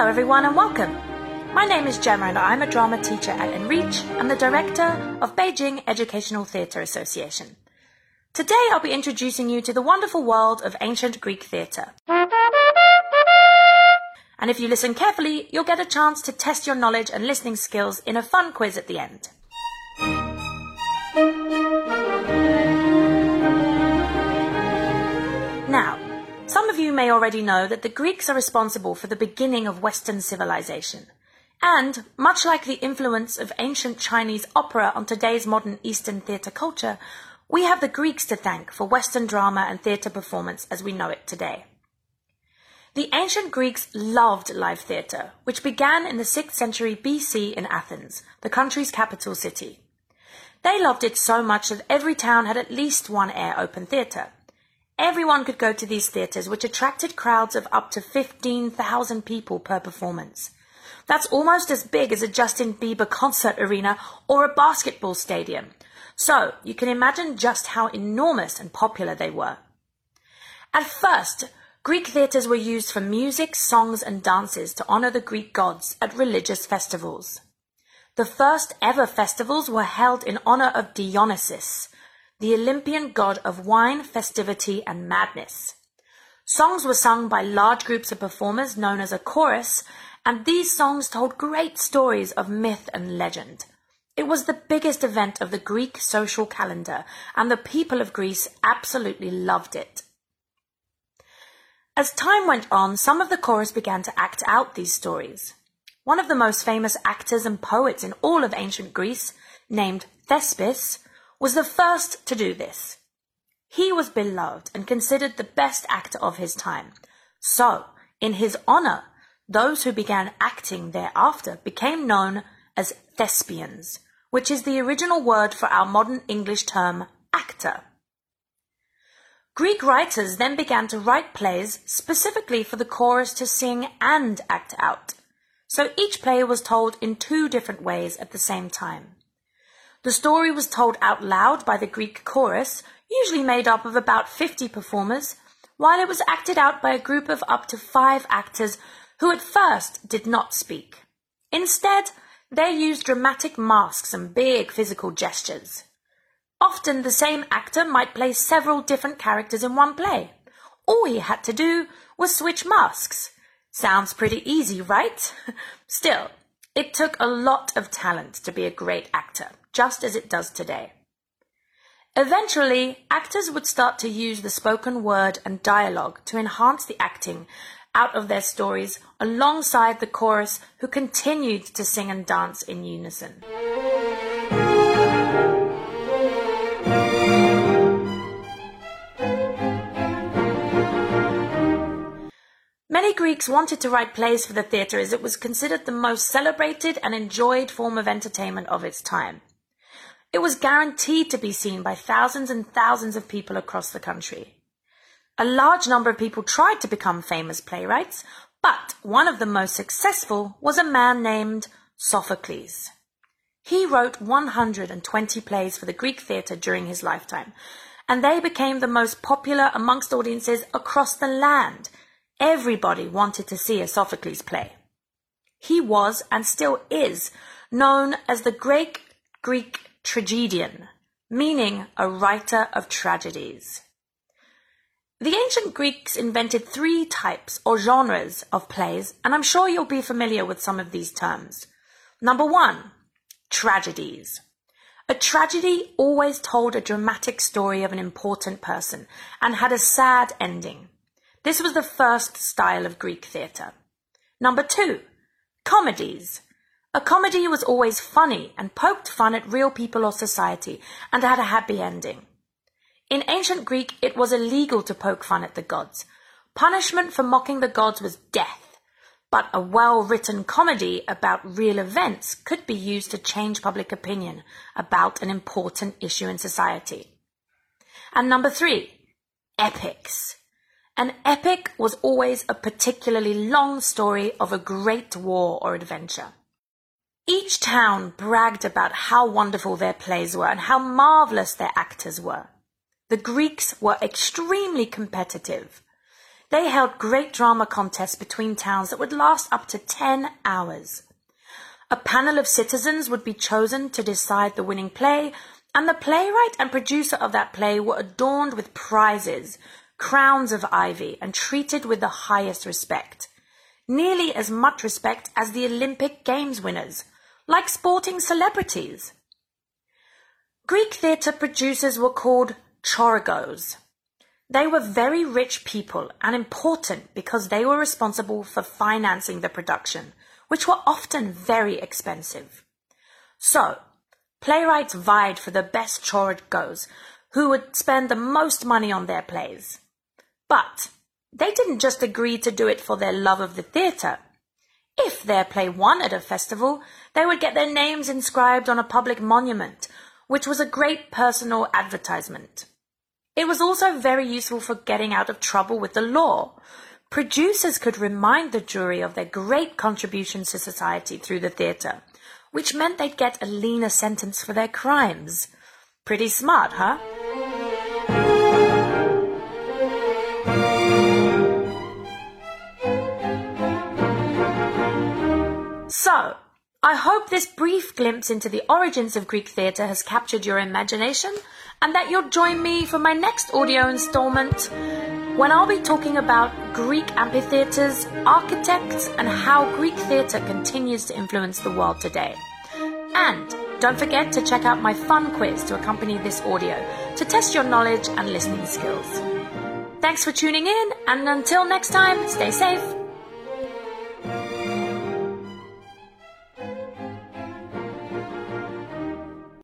Hello everyone and welcome. My name is Gemma and I'm a drama teacher at Enrich and the director of Beijing Educational Theatre Association. Today I'll be introducing you to the wonderful world of ancient Greek theatre. And if you listen carefully, you'll get a chance to test your knowledge and listening skills in a fun quiz at the end. Now, some of you may already know that the Greeks are responsible for the beginning of Western civilization. And, much like the influence of ancient Chinese opera on today's modern Eastern theatre culture, we have the Greeks to thank for Western drama and theatre performance as we know it today. The ancient Greeks loved live theatre, which began in the 6th century BC in Athens, the country's capital city. They loved it so much that every town had at least one air open theatre. Everyone could go to these theatres, which attracted crowds of up to 15,000 people per performance. That's almost as big as a Justin Bieber concert arena or a basketball stadium. So you can imagine just how enormous and popular they were. At first, Greek theatres were used for music, songs and dances to honour the Greek gods at religious festivals. The first ever festivals were held in honour of Dionysus, the Olympian god of wine, festivity and madness. Songs were sung by large groups of performers known as a chorus, and these songs told great stories of myth and legend. It was the biggest event of the Greek social calendar, and the people of Greece absolutely loved it. As time went on, some of the chorus began to act out these stories. One of the most famous actors and poets in all of ancient Greece, named Thespis, was the first to do this. He was beloved and considered the best actor of his time. So, in his honour, those who began acting thereafter became known as thespians, which is the original word for our modern English term actor. Greek writers then began to write plays specifically for the chorus to sing and act out. So each play was told in two different ways at the same time. The story was told out loud by the Greek chorus, usually made up of about 50 performers, while it was acted out by a group of up to 5 actors who at first did not speak. Instead, they used dramatic masks and big physical gestures. Often the same actor might play several different characters in one play. All he had to do was switch masks. Sounds pretty easy, right? Still, it took a lot of talent to be a great actor, just as it does today. Eventually, actors would start to use the spoken word and dialogue to enhance the acting out of their stories alongside the chorus, who continued to sing and dance in unison. Many Greeks wanted to write plays for the theatre as it was considered the most celebrated and enjoyed form of entertainment of its time. It was guaranteed to be seen by thousands and thousands of people across the country. A large number of people tried to become famous playwrights, but one of the most successful was a man named Sophocles. He wrote 120 plays for the Greek theatre during his lifetime, and they became the most popular amongst audiences across the land. Everybody wanted to see a Sophocles play. He was, and still is, known as the great Greek tragedian, meaning a writer of tragedies. The ancient Greeks invented 3 types or genres of plays, and I'm sure you'll be familiar with some of these terms. Number 1, tragedies. A tragedy always told a dramatic story of an important person and had a sad ending. This was the first style of Greek theatre. Number 2, comedies. A comedy was always funny and poked fun at real people or society and had a happy ending. In ancient Greek, it was illegal to poke fun at the gods. Punishment for mocking the gods was death, but a well-written comedy about real events could be used to change public opinion about an important issue in society. And number 3, epics. An epic was always a particularly long story of a great war or adventure. Each town bragged about how wonderful their plays were and how marvellous their actors were. The Greeks were extremely competitive. They held great drama contests between towns that would last up to 10 hours. A panel of citizens would be chosen to decide the winning play, and the playwright and producer of that play were adorned with prizes, crowns of ivy, and treated with the highest respect. Nearly as much respect as the Olympic Games winners, like sporting celebrities. Greek theatre producers were called Choragos. They were very rich people and important because they were responsible for financing the production, which were often very expensive. So, playwrights vied for the best Choragos, who would spend the most money on their plays. But they didn't just agree to do it for their love of the theatre. If their play won at a festival, they would get their names inscribed on a public monument, which was a great personal advertisement. It was also very useful for getting out of trouble with the law. Producers could remind the jury of their great contributions to society through the theatre, which meant they'd get a leaner sentence for their crimes. Pretty smart, huh? So, I hope this brief glimpse into the origins of Greek theatre has captured your imagination and that you'll join me for my next audio installment when I'll be talking about Greek amphitheatres, architects and how Greek theatre continues to influence the world today. And don't forget to check out my fun quiz to accompany this audio to test your knowledge and listening skills. Thanks for tuning in, and until next time, stay safe.